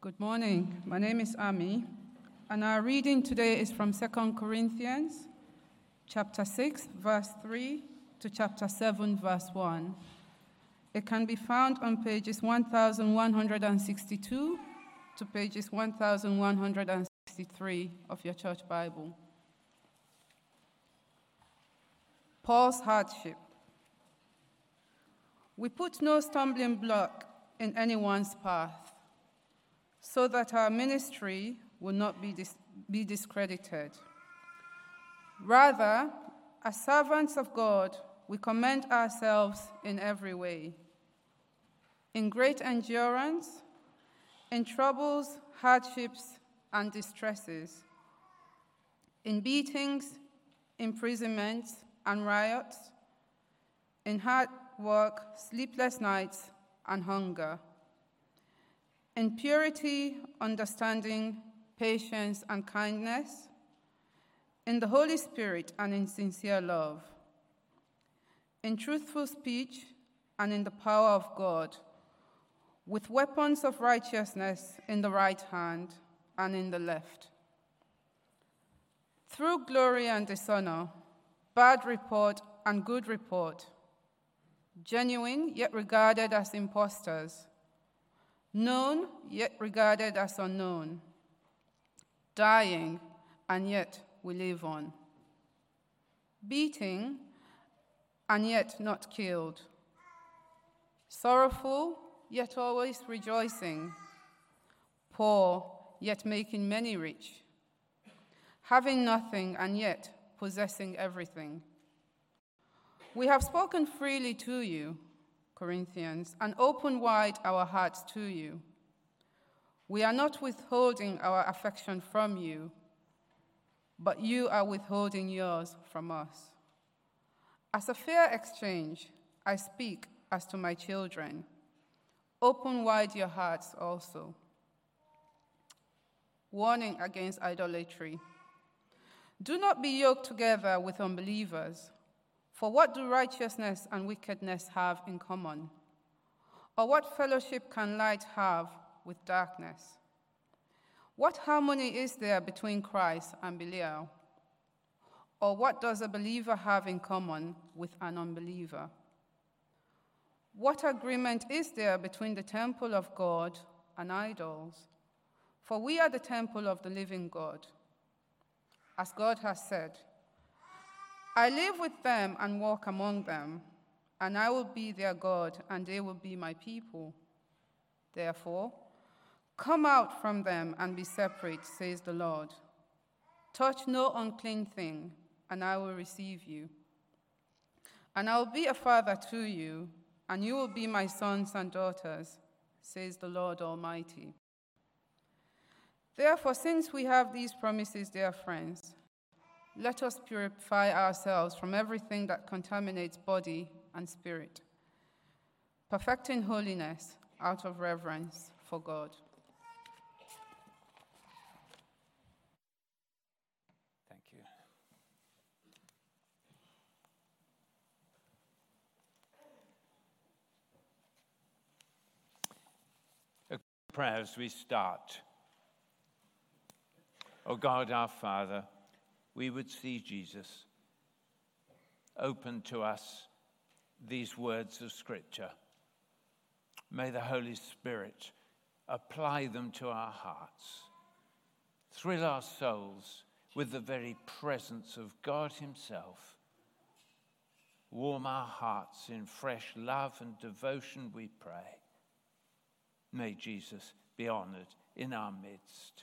Good morning. My name is Ami, and our reading today is from 2 Corinthians, chapter 6, verse 3 to chapter 7, verse 1. It can be found on pages 1162 to pages 1163 of your church Bible. Paul's hardship. We put no stumbling block in anyone's path, so that our ministry will not be discredited. Rather, as servants of God, we commend ourselves in every way. In great endurance, in troubles, hardships, and distresses, in beatings, imprisonments, and riots, in hard work, sleepless nights, and hunger, in purity, understanding, patience, and kindness, in the Holy Spirit and in sincere love, in truthful speech and in the power of God, with weapons of righteousness in the right hand and in the left, through glory and dishonor, bad report and good report, genuine yet regarded as impostors, known, yet regarded as unknown, dying, and yet we live on, beating, and yet not killed, sorrowful, yet always rejoicing, poor, yet making many rich, having nothing, and yet possessing everything. We have spoken freely to you, Corinthians, and open wide our hearts to you. We are not withholding our affection from you, but you are withholding yours from us. As a fair exchange, I speak as to my children. Open wide your hearts also. Warning against idolatry. Do not be yoked together with unbelievers. For what do righteousness and wickedness have in common? Or what fellowship can light have with darkness? What harmony is there between Christ and Belial? Or what does a believer have in common with an unbeliever? What agreement is there between the temple of God and idols? For we are the temple of the living God. As God has said, I live with them and walk among them, and I will be their God, and they will be my people. Therefore, come out from them and be separate, says the Lord. Touch no unclean thing, and I will receive you. And I will be a father to you, and you will be my sons and daughters, says the Lord Almighty. Therefore, since we have these promises, dear friends, let us purify ourselves from everything that contaminates body and spirit, perfecting holiness out of reverence for God. Thank you. A prayer as we start. O God, our Father, we would see Jesus. Open to us these words of Scripture. May the Holy Spirit apply them to our hearts. Thrill our souls with the very presence of God Himself. Warm our hearts in fresh love and devotion, we pray. May Jesus be honored in our midst.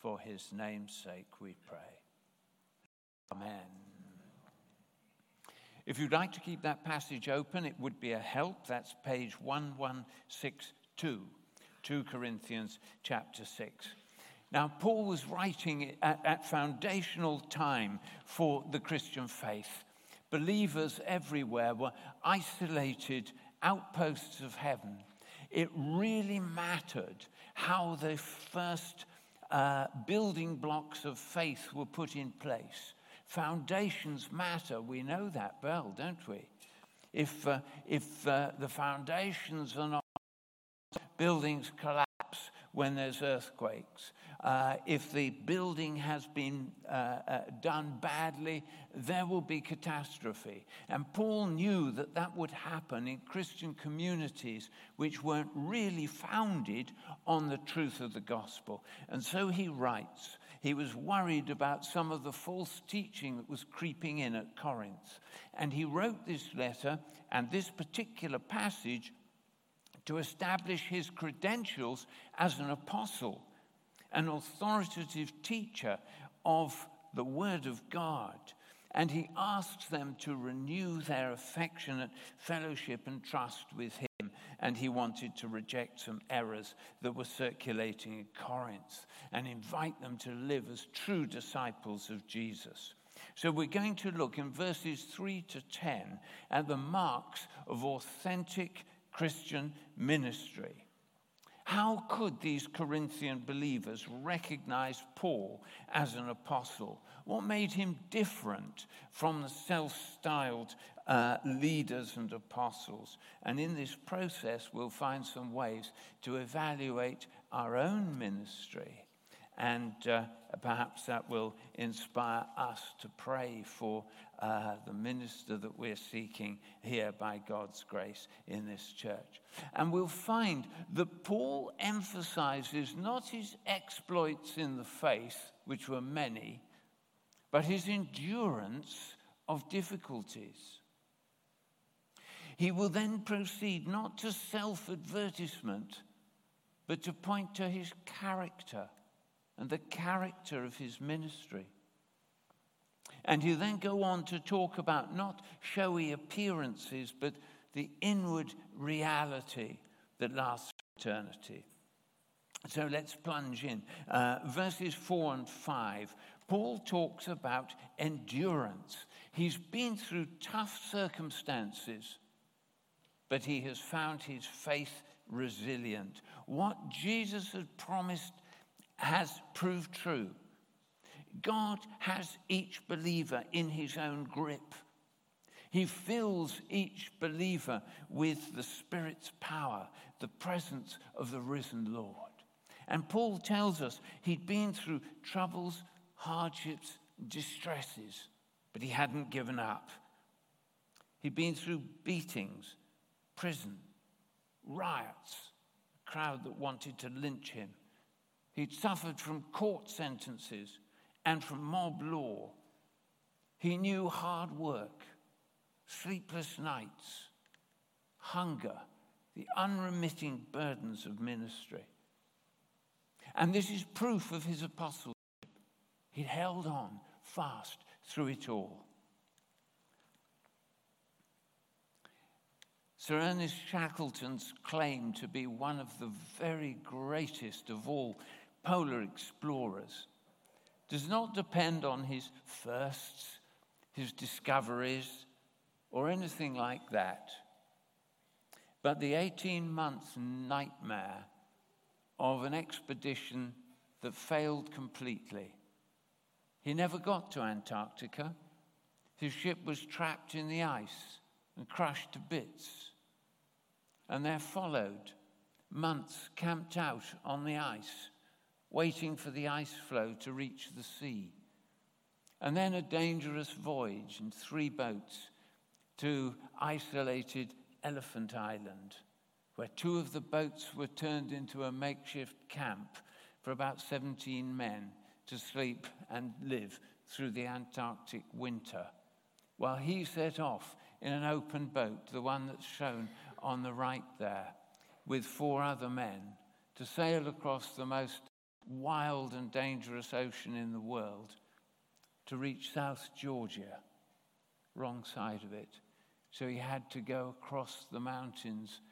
For his name's sake, we pray. Amen. If you'd like to keep that passage open, it would be a help. That's page 1162, 2 Corinthians chapter 6. Now, Paul was writing at foundational time for the Christian faith. Believers everywhere were isolated outposts of heaven. It really mattered how the first building blocks of faith were put in place. Foundations matter. We know that well, don't we? If the foundations are not, buildings collapse. when there's earthquakes. If the building has been done badly, there will be catastrophe. And Paul knew that that would happen in Christian communities which weren't really founded on the truth of the gospel. And so he writes. He was worried about some of the false teaching that was creeping in at Corinth. And he wrote this letter and this particular passage to establish his credentials as an apostle, an authoritative teacher of the Word of God. And he asks them to renew their affectionate fellowship and trust with him. And he wanted to reject some errors that were circulating in Corinth and invite them to live as true disciples of Jesus. So we're going to look in verses 3 to 10 at the marks of authentic Christian ministry. How could these Corinthian believers recognize Paul as an apostle? What made him different from the self-styled leaders and apostles? And in this process, we'll find some ways to evaluate our own ministry. And perhaps that will inspire us to pray for the minister that we're seeking here by God's grace in this church. And we'll find that Paul emphasizes not his exploits in the faith, which were many, but his endurance of difficulties. He will then proceed not to self-advertisement, but to point to his character and the character of his ministry. And you then go on to talk about not showy appearances, but the inward reality that lasts for eternity. So let's plunge in. Verses 4 and 5, Paul talks about endurance. He's been through tough circumstances, but he has found his faith resilient. What Jesus had promised has proved true. God has each believer in his own grip. He fills each believer with the Spirit's power, the presence of the risen Lord. And Paul tells us he'd been through troubles, hardships, distresses, but he hadn't given up. He'd been through beatings, prison, riots, a crowd that wanted to lynch him. He'd suffered from court sentences and from mob law. He knew hard work, sleepless nights, hunger, the unremitting burdens of ministry. And this is proof of his apostleship. He held on fast through it all. Sir Ernest Shackleton's claim to be one of the very greatest of all polar explorers does not depend on his firsts, his discoveries, or anything like that, but the 18-month nightmare of an expedition that failed completely. He never got to Antarctica. His ship was trapped in the ice and crushed to bits. And there followed months camped out on the ice, waiting for the ice floe to reach the sea. And then a dangerous voyage in 3 boats to isolated Elephant Island, where 2 of the boats were turned into a makeshift camp for about 17 men to sleep and live through the Antarctic winter, while he set off in an open boat, the one that's shown on the right there, with 4 other men, to sail across the most wild and dangerous ocean in the world to reach South Georgia, wrong side of it. So he had to go across the mountains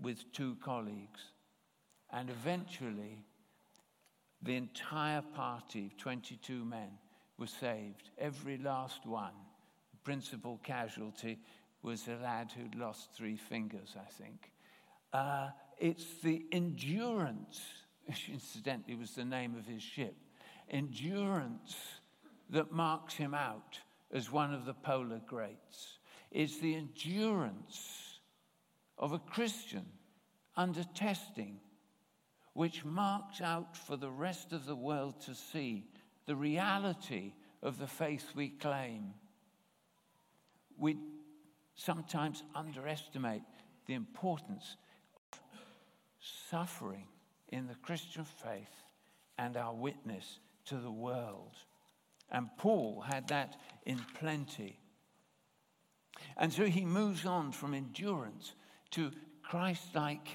with 2 colleagues. And eventually, the entire party, 22 men, were saved, every last one. The principal casualty was a lad who'd lost 3 fingers, I think. It's the endurance, which incidentally was the name of his ship, endurance that marks him out as one of the polar greats. It's the endurance of a Christian under testing, which marked out for the rest of the world to see the reality of the faith we claim. We sometimes underestimate the importance of suffering in the Christian faith and our witness to the world. And Paul had that in plenty. And so he moves on from endurance to Christ-like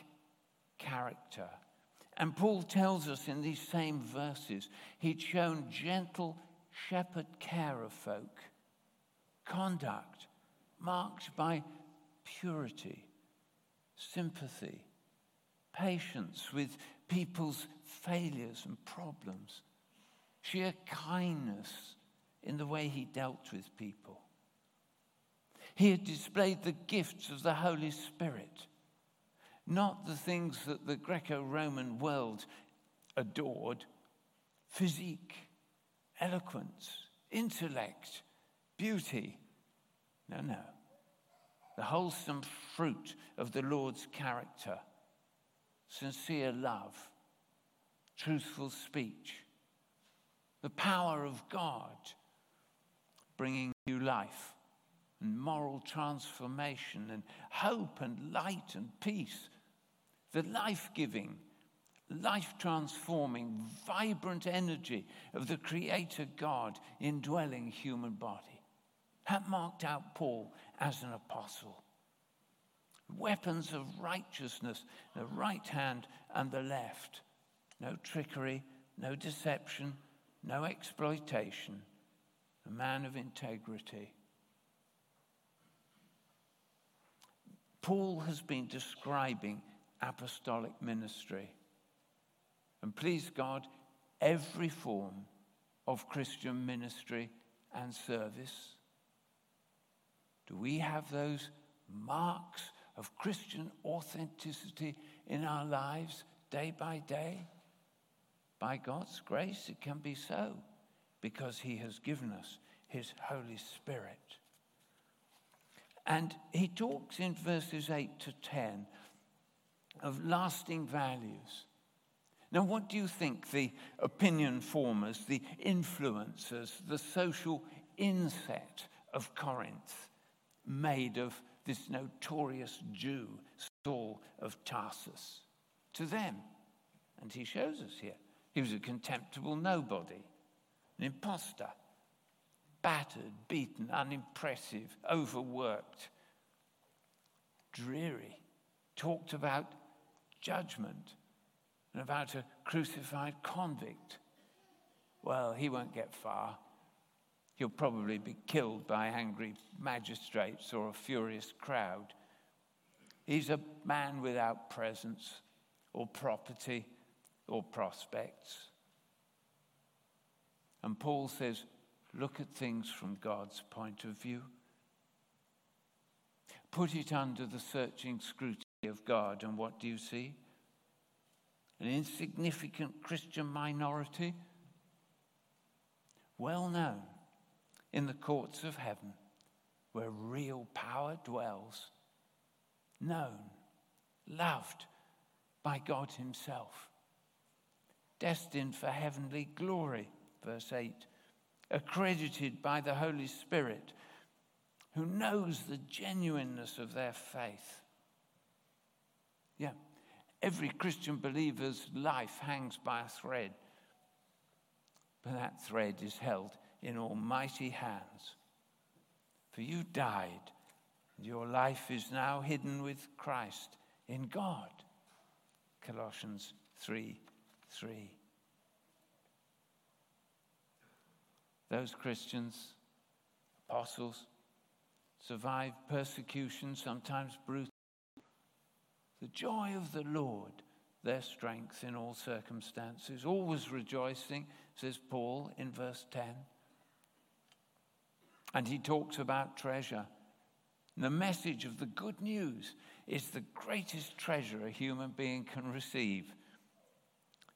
character. And Paul tells us in these same verses, he'd shown gentle shepherd care of folk, conduct marked by purity, sympathy, patience with people's failures and problems, sheer kindness in the way he dealt with people. He had displayed the gifts of the Holy Spirit, not the things that the Greco-Roman world adored: physique, eloquence, intellect, beauty. No. The wholesome fruit of the Lord's character: sincere love, truthful speech, the power of God, bringing new life and moral transformation and hope and light and peace. The life-giving, life-transforming, vibrant energy of the Creator God indwelling human body. That marked out Paul as an apostle. Weapons of righteousness, the right hand and the left. No trickery, no deception, no exploitation. A man of integrity. Paul has been describing apostolic ministry. And please God, every form of Christian ministry and service. Do we have those marks of Christian authenticity in our lives day by day? By God's grace, it can be so, because he has given us his Holy Spirit. And he talks in verses 8 to 10 of lasting values. Now, what do you think the opinion formers, the influencers, the social inset of Corinth made of this notorious Jew, Saul of Tarsus? To them, and he shows us here, he was a contemptible nobody, an imposter. Battered, beaten, unimpressive, overworked, dreary, talked about judgment and about a crucified convict. Well, he won't get far. He'll probably be killed by angry magistrates or a furious crowd. He's a man without presence or property or prospects. And Paul says, look at things from God's point of view. Put it under the searching scrutiny of God, and what do you see? An insignificant Christian minority, well known in the courts of heaven, where real power dwells, known, loved by God himself, destined for heavenly glory, verse 8, accredited by the Holy Spirit, who knows the genuineness of their faith. Yeah, every Christian believer's life hangs by a thread, but that thread is held in almighty hands. For you died, and your life is now hidden with Christ in God. Colossians 3:3. Those Christians, apostles, survived persecution, sometimes brutal. The joy of the Lord, their strength in all circumstances, always rejoicing, says Paul in verse 10. And he talks about treasure. And the message of the good news is the greatest treasure a human being can receive.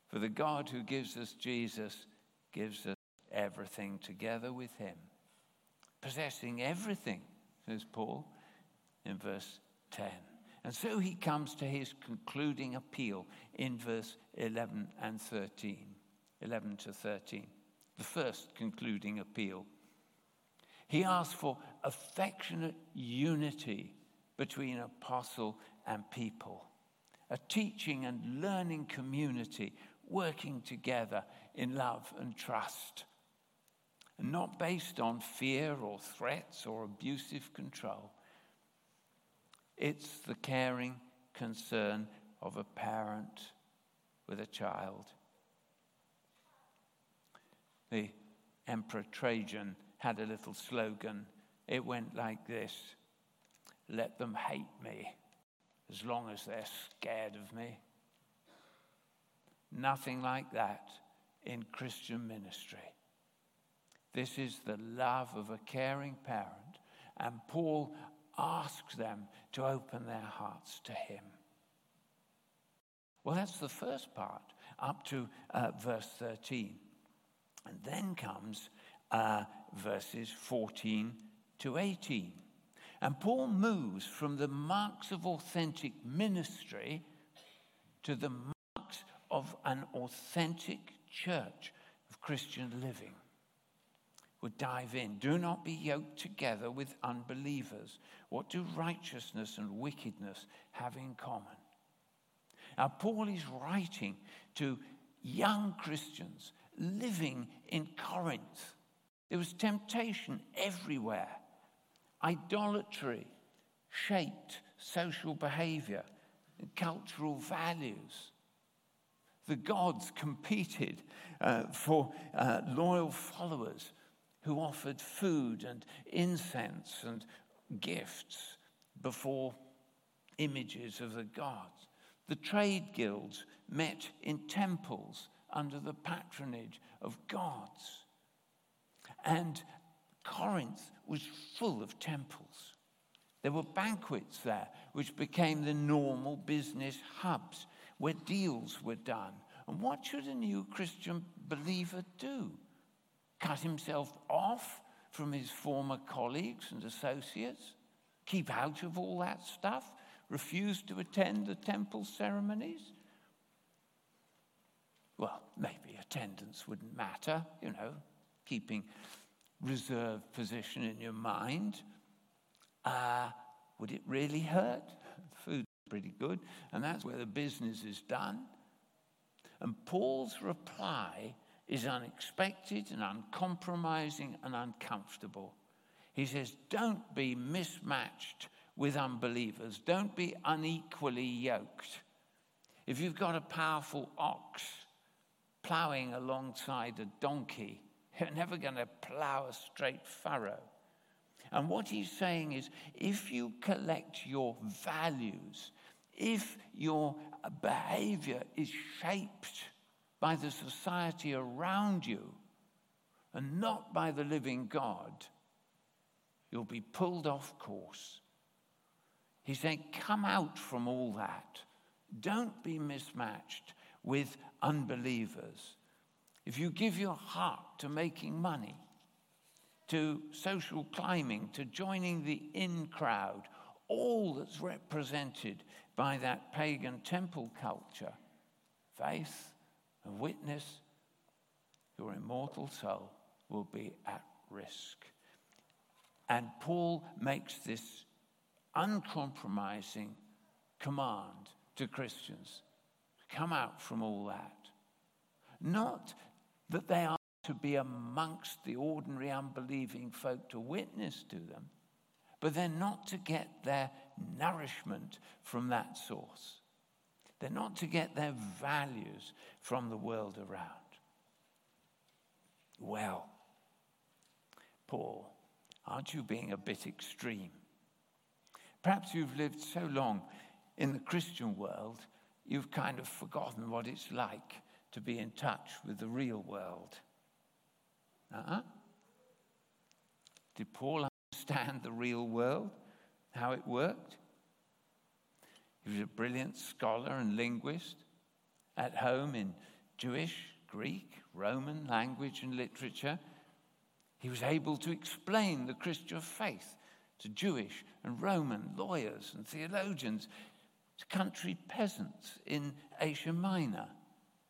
For the God who gives us Jesus gives us everything together with him, possessing everything, says Paul in verse 10. And so he comes to his concluding appeal in verse 11 and 13, 11 to 13, the first concluding appeal. He asks for affectionate unity between apostle and people, a teaching and learning community working together in love and trust, and not based on fear or threats or abusive control. It's the caring concern of a parent with a child. The Emperor Trajan had a little slogan. It went like this: let them hate me as long as they're scared of me. Nothing like that in Christian ministry. This is the love of a caring parent, and Paul asks them to open their hearts to him. Well, that's the first part, up to verse 13. And then comes verses 14 to 18. And Paul moves from the marks of authentic ministry to the marks of an authentic church of Christian living. We'll dive in. Do not be yoked together with unbelievers. What do righteousness and wickedness have in common? Now, Paul is writing to young Christians living in Corinth. There was temptation everywhere. Idolatry shaped social behavior and cultural values. The gods competed for loyal followers who offered food and incense and gifts before images of the gods. The trade guilds met in temples under the patronage of gods. And Corinth was full of temples. There were banquets there, which became the normal business hubs where deals were done. And what should a new Christian believer do? Cut himself off from his former colleagues and associates, keep out of all that stuff, refuse to attend the temple ceremonies? Well, maybe attendance wouldn't matter, you know, keeping reserved position in your mind. Would it really hurt? Food's pretty good, and that's where the business is done. And Paul's reply is unexpected and uncompromising and uncomfortable. He says, don't be mismatched with unbelievers. Don't be unequally yoked. If you've got a powerful ox plowing alongside a donkey, you're never going to plow a straight furrow. And what he's saying is, if you collect your values, if your behavior is shaped by the society around you and not by the living God, you'll be pulled off course. He's saying, come out from all that. Don't be mismatched with unbelievers. If you give your heart to making money, to social climbing, to joining the in crowd, all that's represented by that pagan temple culture, faith, and witness, your immortal soul will be at risk. And Paul makes this uncompromising command to Christians. Come out from all that. Not that they are to be amongst the ordinary unbelieving folk to witness to them, but they're not to get their nourishment from that source. They're not to get their values from the world around. Well, Paul, aren't you being a bit extreme? Perhaps you've lived so long in the Christian world, you've kind of forgotten what it's like to be in touch with the real world. Did Paul understand the real world, how it worked? He was a brilliant scholar and linguist, at home in Jewish, Greek, Roman language and literature. He was able to explain the Christian faith to Jewish and Roman lawyers and theologians. to country peasants in Asia Minor,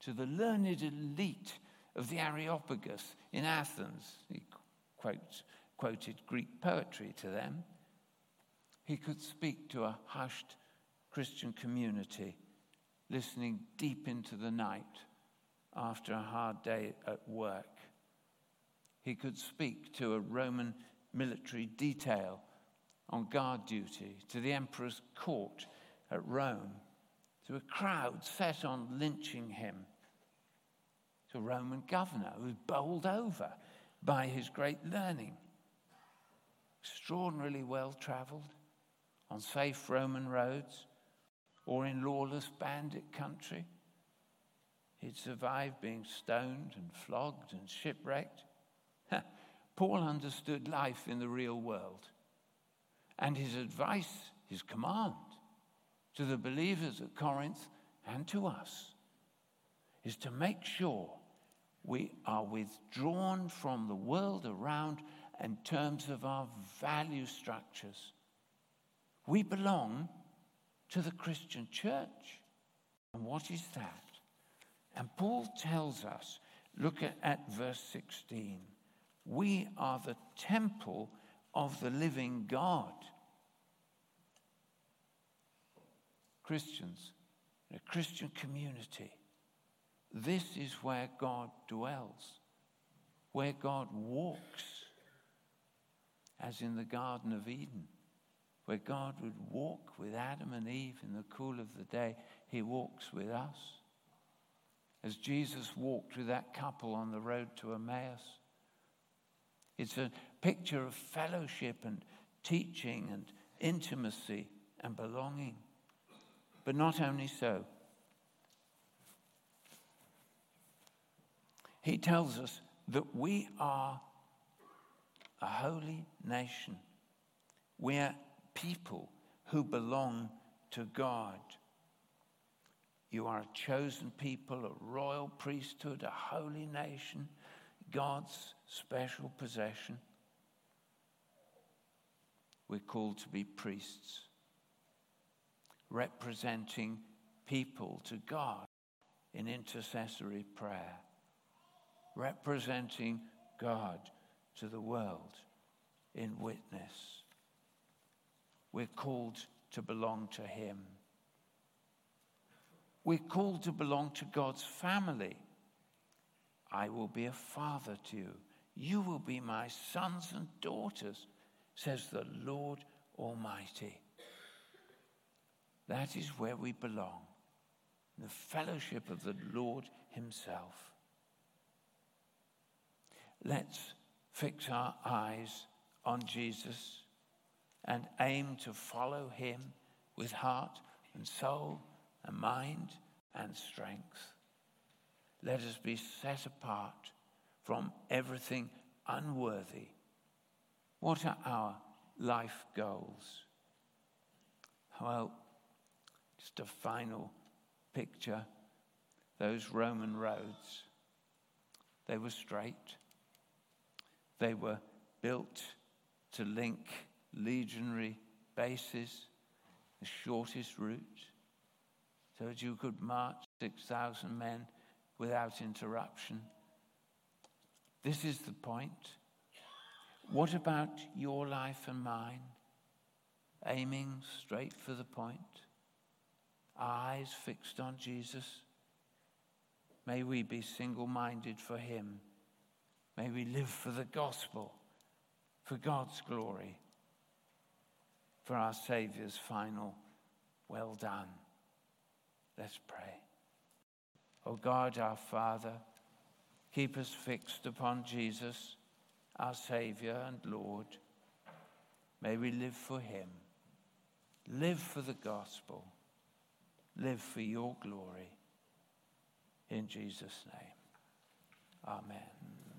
to the learned elite of the Areopagus in Athens. He quoted Greek poetry to them. He could speak to a hushed Christian community, listening deep into the night after a hard day at work. He could speak to a Roman military detail on guard duty, to the emperor's court at Rome, to a crowd set on lynching him, to a Roman governor who was bowled over by his great learning. Extraordinarily well-traveled, on safe Roman roads, or in lawless bandit country. He'd survived being stoned and flogged and shipwrecked. Paul understood life in the real world. And his advice, his command to the believers at Corinth and to us, is to make sure we are withdrawn from the world around in terms of our value structures. We belong to the Christian church. And what is that? And Paul tells us, look at verse 16. We are the temple of the living God. Christians, in a Christian community, this is where God dwells, where God walks, as in the Garden of Eden, where God would walk with Adam and Eve in the cool of the day. He walks with us. As Jesus walked with that couple on the road to Emmaus, it's a picture of fellowship and teaching and intimacy and belonging. But not only so. He tells us that we are a holy nation. We're people who belong to God. You are a chosen people, a royal priesthood, a holy nation, God's special possession. We're called to be priests, representing people to God in intercessory prayer, representing God to the world in witness. We're called to belong to Him. We're called to belong to God's family. I will be a father to you. You will be my sons and daughters, says the Lord Almighty. That is where we belong, the fellowship of the Lord Himself. Let's fix our eyes on Jesus and aim to follow Him with heart and soul and mind and strength. Let us be set apart from everything unworthy. What are our life goals? Well, just a final picture. Those Roman roads, they were straight. They were built to link legionary bases, the shortest route, so that you could march 6,000 men without interruption. This is the point. What about your life and mine? Aiming straight for the point, eyes fixed on Jesus. May we be single-minded for Him. May we live for the gospel, for God's glory, for our Saviour's final well done. Let's pray. O God, our Father, keep us fixed upon Jesus, our Saviour and Lord. May we live for Him, live for the gospel, live for your glory. In Jesus' name, amen.